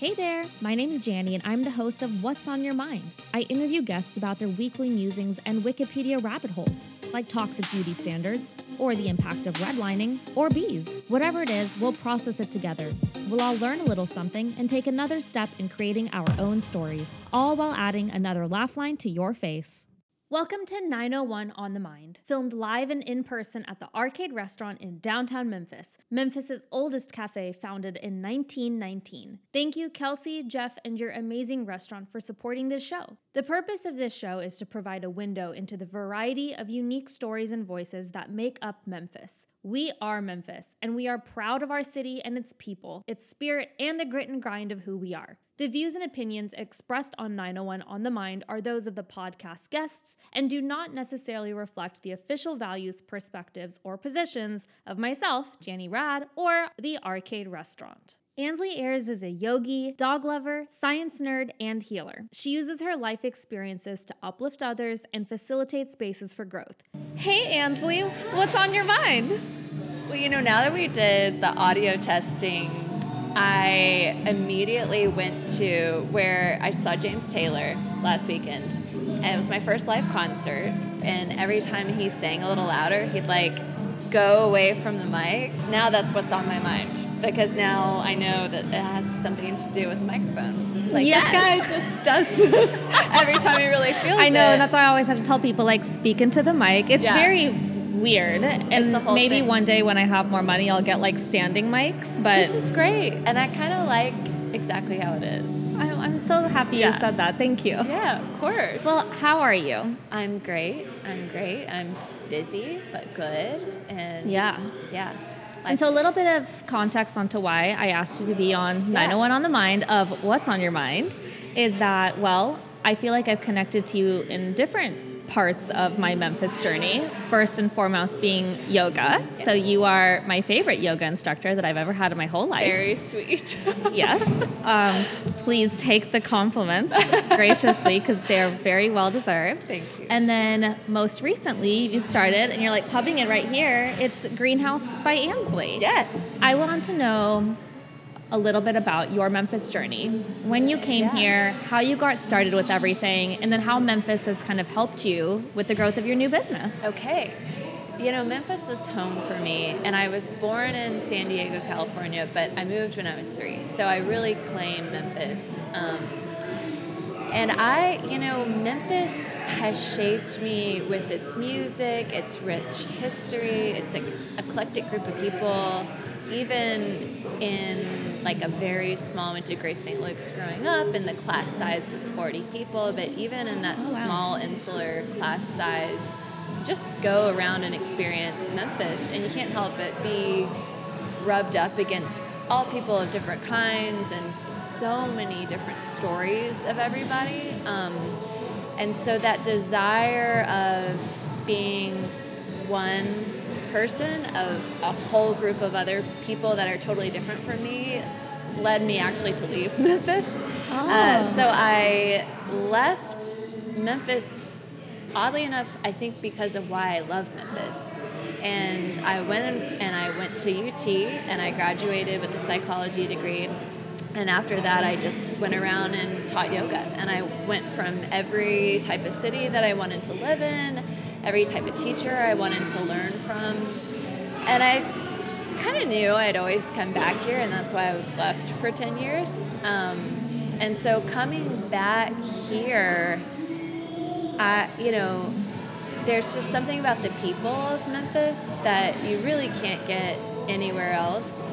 Hey there, my name is Janny and I'm the host of What's on Your Mind. I interview guests about their weekly musings and Wikipedia rabbit holes, like toxic beauty standards, or the impact of redlining, or bees. Whatever it is, we'll process it together. We'll all learn a little something and take another step in creating our own stories, all while adding another laugh line to your face. Welcome to 901 on the Mind, filmed live and in person at the Arcade Restaurant in downtown Memphis, Memphis's oldest cafe founded in 1919. Thank you, Kelsey, Jeff, and your amazing restaurant for supporting this show. The purpose of this show is to provide a window into the variety of unique stories and voices that make up Memphis. We are Memphis, and we are proud of our city and its people, its spirit, and the grit and grind of who we are. The views and opinions expressed on 901 on the Mind are those of the podcast guests and do not necessarily reflect the official values, perspectives, or positions of myself, Janny Rad, or the Arcade Restaurant. Ansley Ayres is a yogi, dog lover, science nerd, and healer. She uses her life experiences to uplift others and facilitate spaces for growth. Hey, Ansley, what's on your mind? Well, now that we did the audio testing, I immediately went to where I saw James Taylor last weekend, and it was my first live concert, and every time he sang a little louder, he'd go away from the mic. Now that's what's on my mind, because now I know that it has something to do with the microphone. Yes. This guy just does this every time he really feels it. I know, and that's why I always have to tell people, speak into the mic. It's very weird, and maybe one day when I have more money I'll get standing mics, but this is great, and I kind of like exactly how it is. I'm so happy you said that. Thank you. Yeah, of course. Well, how are you? I'm great. I'm busy but good, and yeah. And so a little bit of context onto why I asked you to be on 901 on the Mind of What's on Your Mind is that, I feel like I've connected to you in different parts of my Memphis journey, first and foremost being yoga. Yes. So you are my favorite yoga instructor that I've ever had in my whole life. Very sweet. Yes. Please take the compliments graciously, because they're very well deserved. Thank you. And then most recently you started, and you're pubbing it right here, it's Greenhouse by Ansley. Yes. I want to know a little bit about your Memphis journey, when you came here, how you got started with everything, and then how Memphis has kind of helped you with the growth of your new business. Okay. Memphis is home for me, and I was born in San Diego, California, but I moved when I was 3, so I really claim Memphis. And Memphis has shaped me with its music, its rich history, its eclectic group of people. Even in a very small, I went to Grace St. Luke's growing up, and the class size was 40 people, but even in that small insular class size, just go around and experience Memphis, and you can't help but be rubbed up against all people of different kinds and so many different stories of everybody. And so that desire of being one person of a whole group of other people that are totally different from me led me actually to leave Memphis. So I left Memphis, oddly enough, I think because of why I love Memphis. And I went to UT, and I graduated with a psychology degree. And after that, I just went around and taught yoga. And I went from every type of city that I wanted to live in, every type of teacher I wanted to learn from. And I kind of knew I'd always come back here, and that's why I left for 10 years. And so coming back here, there's just something about the people of Memphis that you really can't get anywhere else.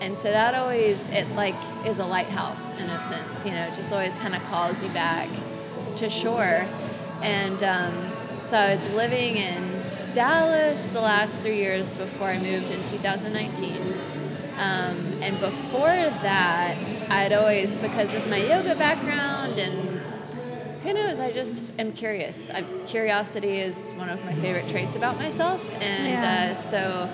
And so that always, is a lighthouse in a sense, just always kind of calls you back to shore. And, so I was living in Dallas the last 3 years before I moved in 2019. And before that, I'd always, because of my yoga background and who knows, I just am curious. Curiosity is one of my favorite traits about myself. And so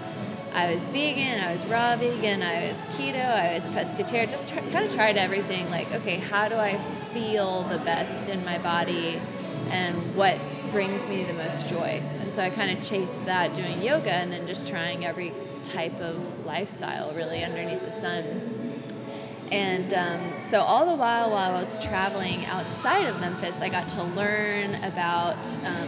I was vegan, I was raw vegan, I was keto, I was pescatarian, just kind of tried everything. Okay, how do I feel the best in my body and what brings me the most joy? And so I kind of chased that doing yoga, and then just trying every type of lifestyle really underneath the sun. And so all the while I was traveling outside of Memphis, I got to learn about,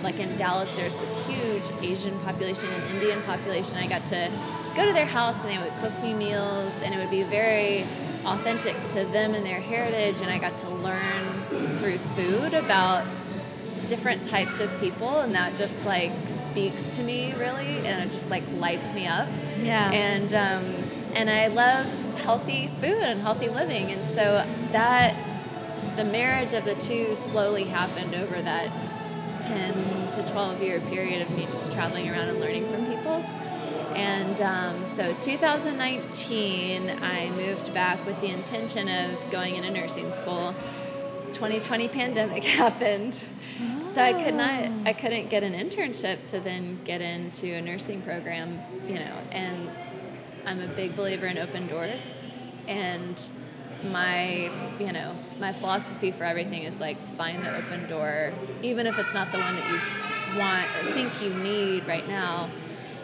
like in Dallas, there's this huge Asian population and Indian population. I got to go to their house and they would cook me meals and it would be very authentic to them and their heritage. And I got to learn through food about different types of people, and that just like speaks to me really, and it just like lights me up. Yeah. And I love healthy food and healthy living. And so that, the marriage of the two slowly happened over that 10 to 12 year period of me just traveling around and learning from people. And so 2019, I moved back with the intention of going into nursing school. 2020 pandemic happened. Oh. So I couldn't get an internship to then get into a nursing program, you know, and I'm a big believer in open doors, and my philosophy for everything is like find the open door, even if it's not the one that you want or think you need right now.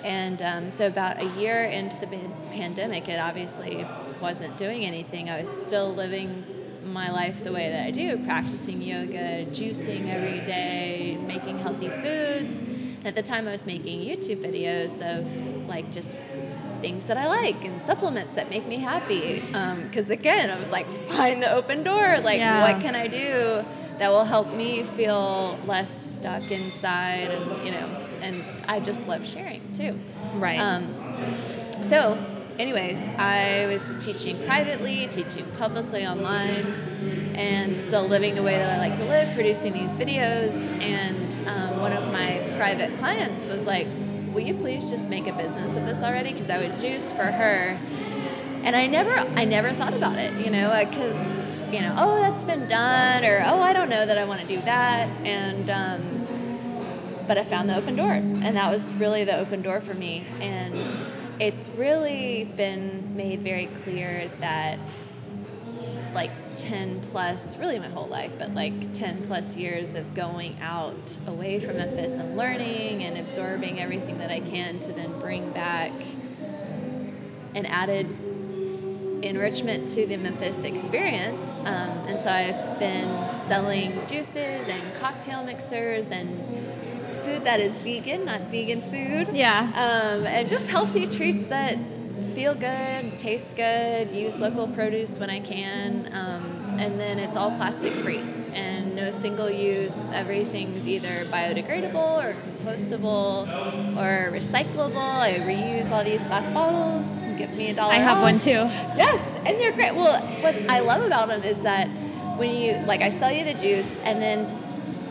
And so about a year into the pandemic, it obviously wasn't doing anything. I was still living my life the way that I do, practicing yoga, juicing every day, making healthy foods. And at the time I was making YouTube videos of like just things that I like and supplements that make me happy. Because again, I was like, find the open door. Like, What can I do that will help me feel less stuck inside? And you know, and I just love sharing too. Right. So, anyways, I was teaching privately, teaching publicly online, and still living the way that I like to live, producing these videos. And one of my private clients was like, will you please just make a business of this already? Because I would juice for her. And I never thought about it, you know, because, you know, oh, that's been done, or, oh, I don't know that I want to do that. And, but I found the open door, and that was really the open door for me. And it's really been made very clear that like 10 plus, really my whole life, but like 10 plus years of going out away from Memphis and learning and absorbing everything that I can to then bring back an added enrichment to the Memphis experience. And so I've been selling juices and cocktail mixers and food that is vegan, not vegan food. Yeah. And just healthy treats that feel good, taste good, use local produce when I can, and then it's all plastic free and no single use. Everything's either biodegradable or compostable or recyclable. I reuse all these glass bottles. You can give me $1 I have off. One too. Yes, and they're great. Well, what I love about them is that when you, like, I sell you the juice and then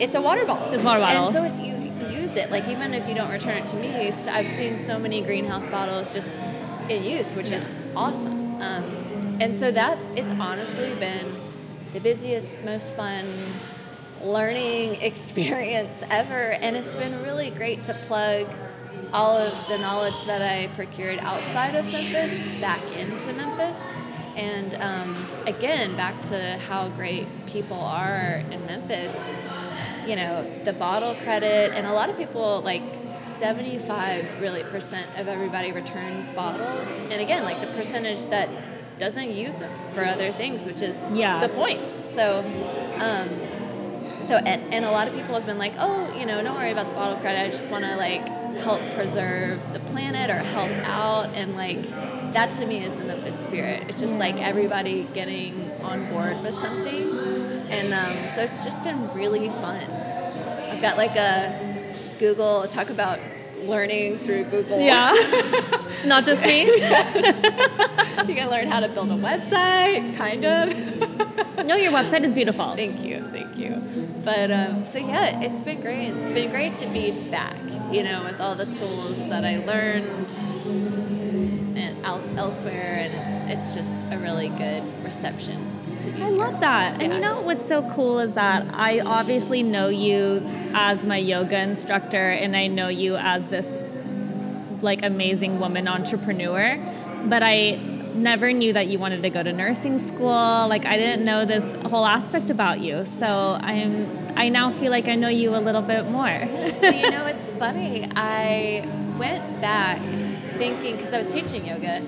it's a water bottle. It's a water bottle. And so it's, you use it. Like, even if you don't return it to me, I've seen so many greenhouse bottles just in use, which is awesome. And so it's honestly been the busiest, most fun learning experience ever. And it's been really great to plug all of the knowledge that I procured outside of Memphis back into Memphis. And again, back to how great people are in Memphis. You know, the bottle credit, and a lot of people, like 75 really % of everybody returns bottles, and again, like the percentage that doesn't use them for other things, which is the point. So and a lot of people have been like, oh, you know, don't worry about the bottle credit, I just want to like help preserve the planet or help out. And like that to me is the Memphis spirit. It's just like everybody getting on board with something. And so it's just been really fun. I've got like a Google, talk about learning through Google. Yeah. Not just me. Yes. You can learn how to build a website, kind of. No, your website is beautiful. Thank you. But so yeah, it's been great. It's been great to be back, you know, with all the tools that I learned and elsewhere. And it's just a really good reception. I love that. And you know what's so cool is that I obviously know you as my yoga instructor, and I know you as this like amazing woman entrepreneur, but I never knew that you wanted to go to nursing school. Like, I didn't know this whole aspect about you. So I now feel like I know you a little bit more. So you know, it's funny. I went back thinking, because I was teaching yoga,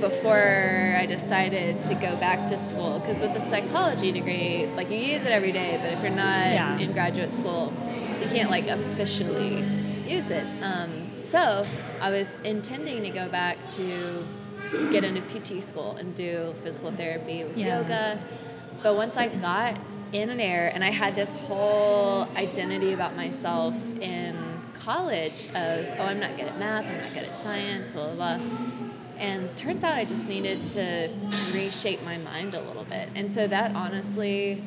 before I decided to go back to school. Because with a psychology degree, like, you use it every day, but if you're not in graduate school, you can't, like, officially use it. So I was intending to go back to get into PT school and do physical therapy with yoga. But once I got in an air, and I had this whole identity about myself in college of, oh, I'm not good at math, I'm not good at science, blah, blah, blah. And turns out I just needed to reshape my mind a little bit. And so that honestly,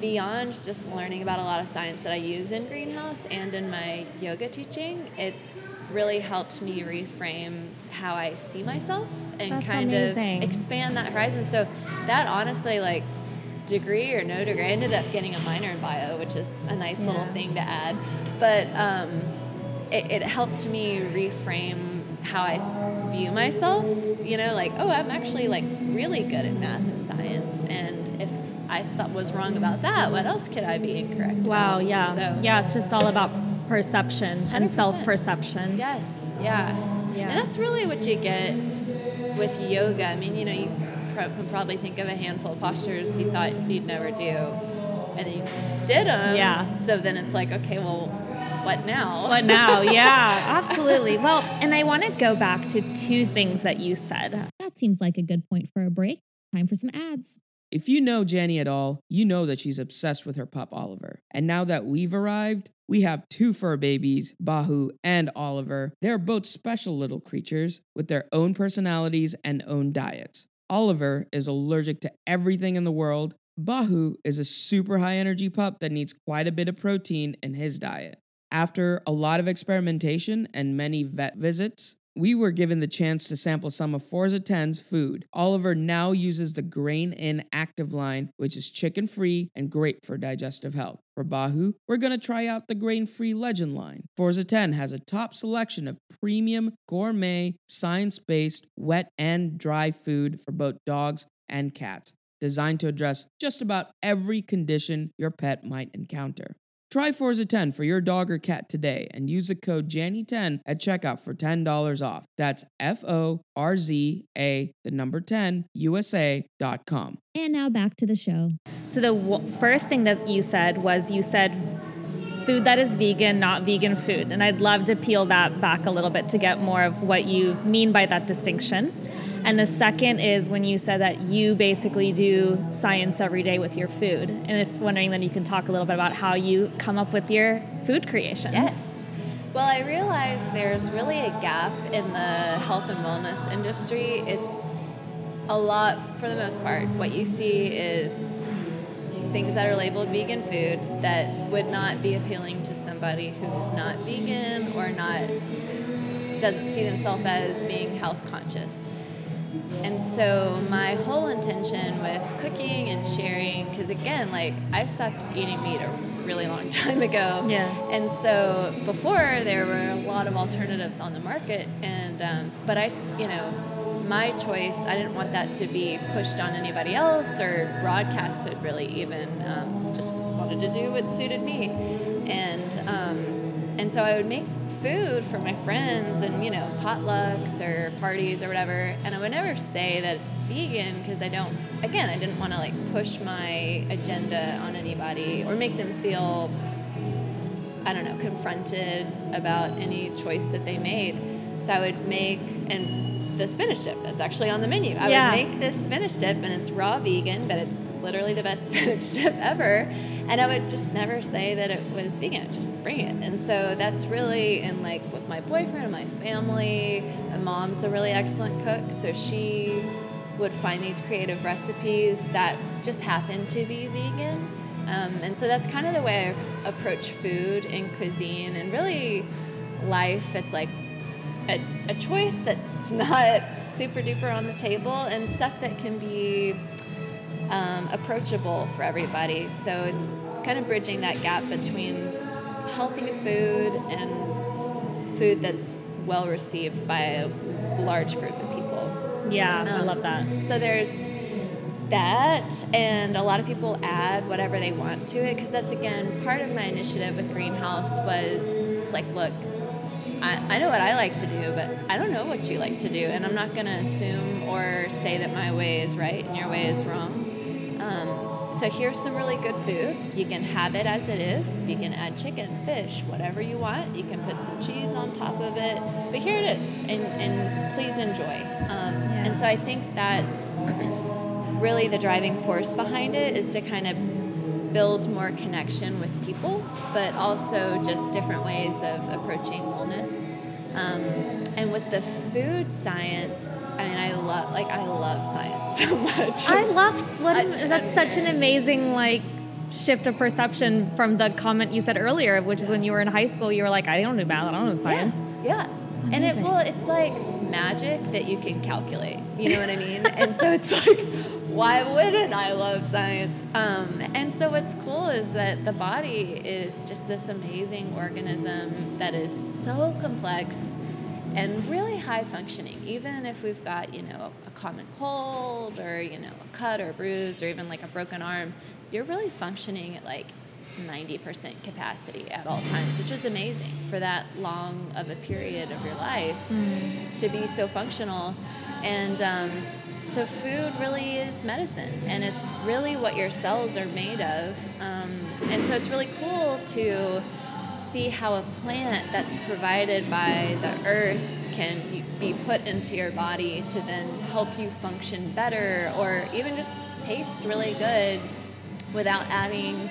beyond just learning about a lot of science that I use in Greenhouse and in my yoga teaching, it's really helped me reframe how I see myself and of expand that horizon. So that honestly, like, degree or no degree, I ended up getting a minor in bio, which is a nice little thing to add. But it helped me reframe how I view myself, you know, like, oh, I'm actually, like, really good at math and science, and if I thought was wrong about that, what else could I be incorrect about? So, it's just all about perception 100%. And self-perception. Yes, and that's really what you get with yoga. I mean, you know, you can probably think of a handful of postures you thought you'd never do, and then you did them, so then it's like, okay, well, what now? What now? Yeah, absolutely. Well, and I want to go back to two things that you said. That seems like a good point for a break. Time for some ads. If you know Jenny at all, you know that she's obsessed with her pup, Oliver. And now that we've arrived, we have two fur babies, Bahu and Oliver. They're both special little creatures with their own personalities and own diets. Oliver is allergic to everything in the world. Bahu is a super high-energy pup that needs quite a bit of protein in his diet. After a lot of experimentation and many vet visits, we were given the chance to sample some of Forza 10's food. Oliver now uses the grain-in active line, which is chicken-free and great for digestive health. For Bahu, we're going to try out the grain-free legend line. Forza 10 has a top selection of premium, gourmet, science-based, wet and dry food for both dogs and cats, designed to address just about every condition your pet might encounter. Try Forza 10 for your dog or cat today and use the code JANNY10 at checkout for $10 off. That's Forza, the number 10, USA.com. And now back to the show. So the first thing that you said was, you said food that is vegan, not vegan food. And I'd love to peel that back a little bit to get more of what you mean by that distinction. And the second is when you said that you basically do science every day with your food. And if wondering, then you can talk a little bit about how you come up with your food creations. Yes. Well, I realize there's really a gap in the health and wellness industry. It's a lot, for the most part, what you see is things that are labeled vegan food that would not be appealing to somebody who is not vegan or doesn't see themselves as being health conscious. And so my whole intention with cooking and sharing, because again, like, I stopped eating meat a really long time ago. Yeah. And so before, there were a lot of alternatives on the market, and but I, you know, my choice, I didn't want that to be pushed on anybody else or broadcasted really even. Just wanted to do what suited me, and so I would make food for my friends and, you know, potlucks or parties or whatever, and I would never say that it's vegan because I didn't want to, like, push my agenda on anybody or make them feel, I don't know, confronted about any choice that they made. So I would make the spinach dip that's actually on the menu. I would make this spinach dip, and it's raw vegan, but it's literally the best spinach dip ever, and I would just never say that it was vegan, just bring it. And so that's really, and, like, with my boyfriend and my family, my mom's a really excellent cook, so she would find these creative recipes that just happen to be vegan, and so that's kind of the way I approach food and cuisine and really life. It's like a choice that's not super duper on the table and stuff that can be approachable for everybody. So it's kind of bridging that gap between healthy food and food that's well received by a large group of people. Yeah, I love that. So there's that, and a lot of people add whatever they want to it, because that's, again, part of my initiative with Greenhouse was, it's like, look, I know what I like to do, but I don't know what you like to do, and I'm not going to assume or say that my way is right and your way is wrong. So here's some really good food. You can have it as it is. You can add chicken, fish, whatever you want. You can put some cheese on top of it. But here it is, and please enjoy. And so I think that's really the driving force behind it, is to kind of build more connection with people, but also just different ways of approaching wellness. And with the food science, I mean, I love science so much. I love that's such an amazing shift of perception from the comment you said earlier, which is when you were in high school, you were like, I don't know science. Yeah. And it's like magic that you can calculate. You know what I mean? And so it's like, why wouldn't I love science? And so what's cool is that the body is just this amazing organism that is so complex and really high functioning, even if we've got, a common cold or, a cut or a bruise or even like a broken arm, you're really functioning at 90% capacity at all times, which is amazing for that long of a period of your life to be so functional. And so food really is medicine, and it's really what your cells are made of. And so it's really cool to see how a plant that's provided by the earth can be put into your body to then help you function better, or even just taste really good without adding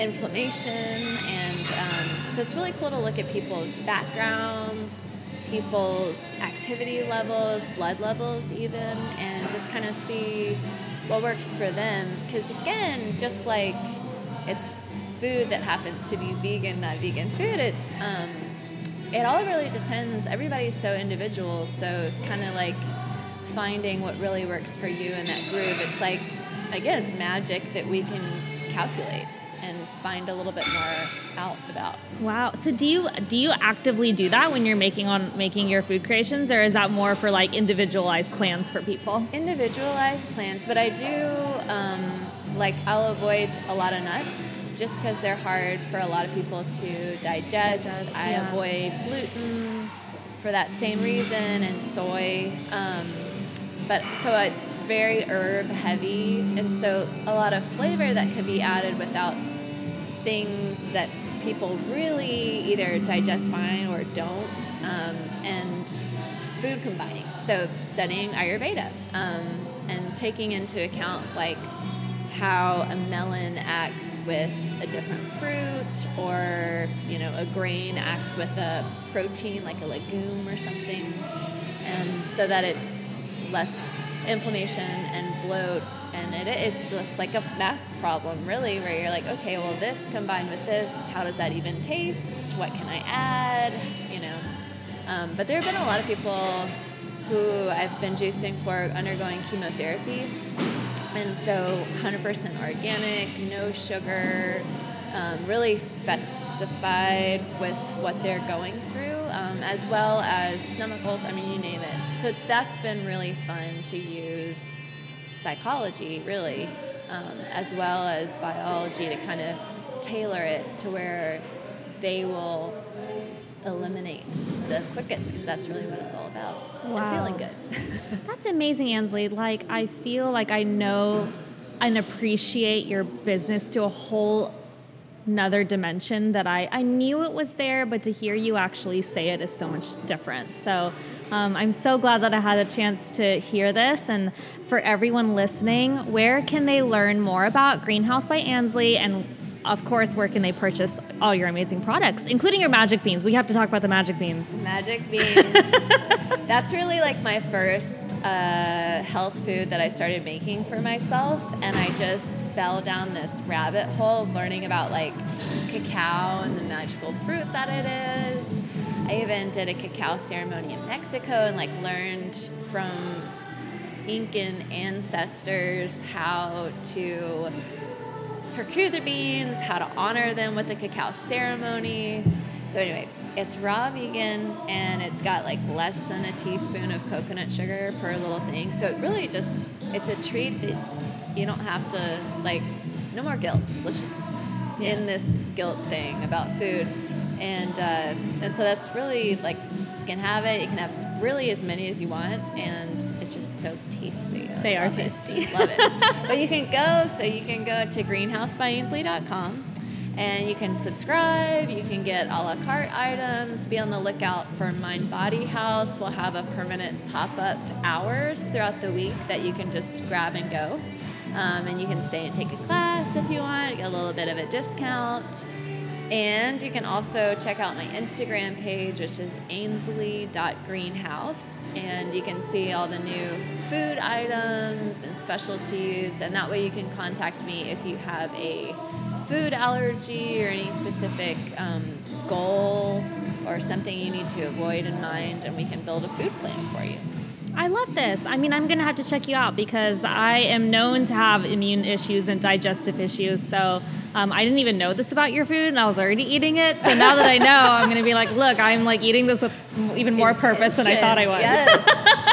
inflammation. And so it's really cool to look at people's backgrounds, people's activity levels, blood levels even, and just kind of see what works for them. Because again, just like it's food that happens to be vegan, not vegan food, it all really depends. Everybody's so individual, so kind of finding what really works for you in that groove. It's again, magic that we can calculate and find a little bit more out about. Wow. So do you actively do that when you're making your food creations, or is that more for individualized plans for people? Individualized plans, but I do I'll avoid a lot of nuts just because they're hard for a lot of people to digest. I avoid gluten for that same reason, and soy. Very herb heavy, and so a lot of flavor that could be added without things that people really either digest fine or don't, and food combining. So studying Ayurveda and taking into account how a melon acts with a different fruit, or a grain acts with a protein like a legume or something, and so that it's less inflammation and bloat, and it's just a math problem really, where you're okay, well, this combined with this, how does that even taste? What can I add? But there have been a lot of people who I've been juicing for undergoing chemotherapy, and so 100% organic, no sugar, really specified with what they're going through, as well as stomachals, you name it. So that's been really fun to use psychology, really, as well as biology, to kind of tailor it to where they will eliminate the quickest, because that's really what it's all about. Wow. And feeling good. That's amazing, Ansley. I feel like I know and appreciate your business to a whole another dimension that I knew it was there, but to hear you actually say it is so much different. So I'm so glad that I had a chance to hear this. And for everyone listening, where can they learn more about Greenhouse by Ansley? And of course, where can they purchase all your amazing products, including your magic beans? We have to talk about the magic beans. Magic beans. That's really my first health food that I started making for myself. And I just fell down this rabbit hole of learning about cacao and the magical fruit that it is. I even did a cacao ceremony in Mexico and learned from Incan ancestors how to procure the beans, how to honor them with the cacao ceremony. So anyway, it's raw vegan, and it's got less than a teaspoon of coconut sugar per little thing. So it really just, it's a treat that you don't have to no more guilt. Let's just end this guilt thing about food. And so that's really, like, you can have it. You can have really as many as you want, and it's just so tasty. They are tasty. Love it. But you can go, so you can go to GreenhouseByAnsley.com, and you can subscribe. You can get a la carte items. Be on the lookout for Mind Body House. We'll have a permanent pop-up hours throughout the week that you can just grab and go. And you can stay and take a class if you want, get a little bit of a discount. And you can also check out my Instagram page, which is ansley.greenhouse. And you can see all the new food items and specialties. And that way you can contact me if you have a food allergy or any specific goal or something you need to avoid in mind. And we can build a food plan for you. I love this. I mean, I'm going to have to check you out because I am known to have immune issues and digestive issues. So I didn't even know this about your food, and I was already eating it. So now that I know, I'm going to be like, look, I'm like eating this with even more purpose than I thought I was. Yes,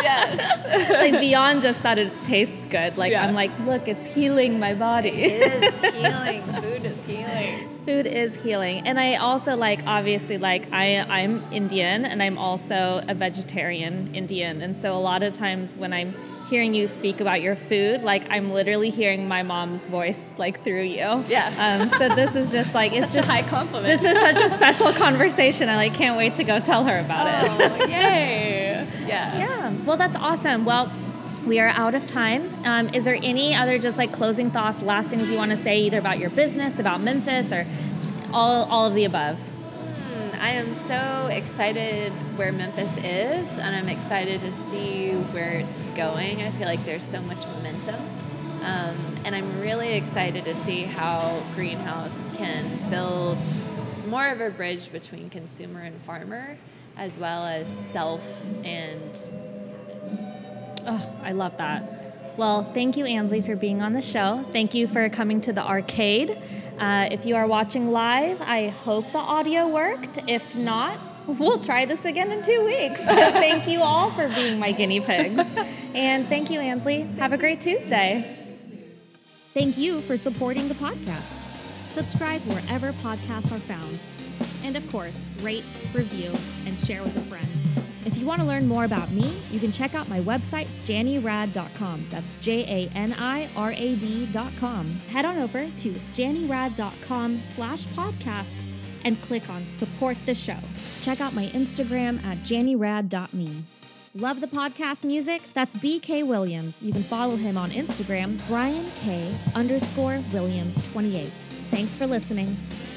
yes. Like beyond just that it tastes good. Like I'm like, look, it's healing my body. It is healing. Food is healing. Food is healing. And I also like, obviously, like I'm Indian, and I'm also a vegetarian Indian. And so a lot of times when I'm hearing you speak about your food, like I'm literally hearing my mom's voice like through you. Yeah. So this is just like, it's such just a high compliment. This is such a special conversation. I like can't wait to go tell her about it. Yay. Yeah. Well, that's awesome. Well, we are out of time. Is there any other just like closing thoughts, last things you want to say, either about your business, about Memphis, or all of the above? I am so excited where Memphis is, and I'm excited to see where it's going. I feel like there's so much momentum. And I'm really excited to see how Greenhouse can build more of a bridge between consumer and farmer, as well as self and... Oh, I love that. Well, thank you, Ansley, for being on the show. Thank you for coming to the arcade. If you are watching live, I hope the audio worked. If not, we'll try this again in 2 weeks. So thank you all for being my guinea pigs. And thank you, Ansley. Have a great Tuesday. Thank you for supporting the podcast. Subscribe wherever podcasts are found. And of course, rate, review, and share with a friend. If you want to learn more about me, you can check out my website, jannyrad.com. That's JANIRAD.com. Head on over to jannyrad.com/podcast and click on Support the Show. Check out my Instagram at jannyrad.me. Love the podcast music? That's BK Williams. You can follow him on Instagram, BrianK_Williams28. Thanks for listening.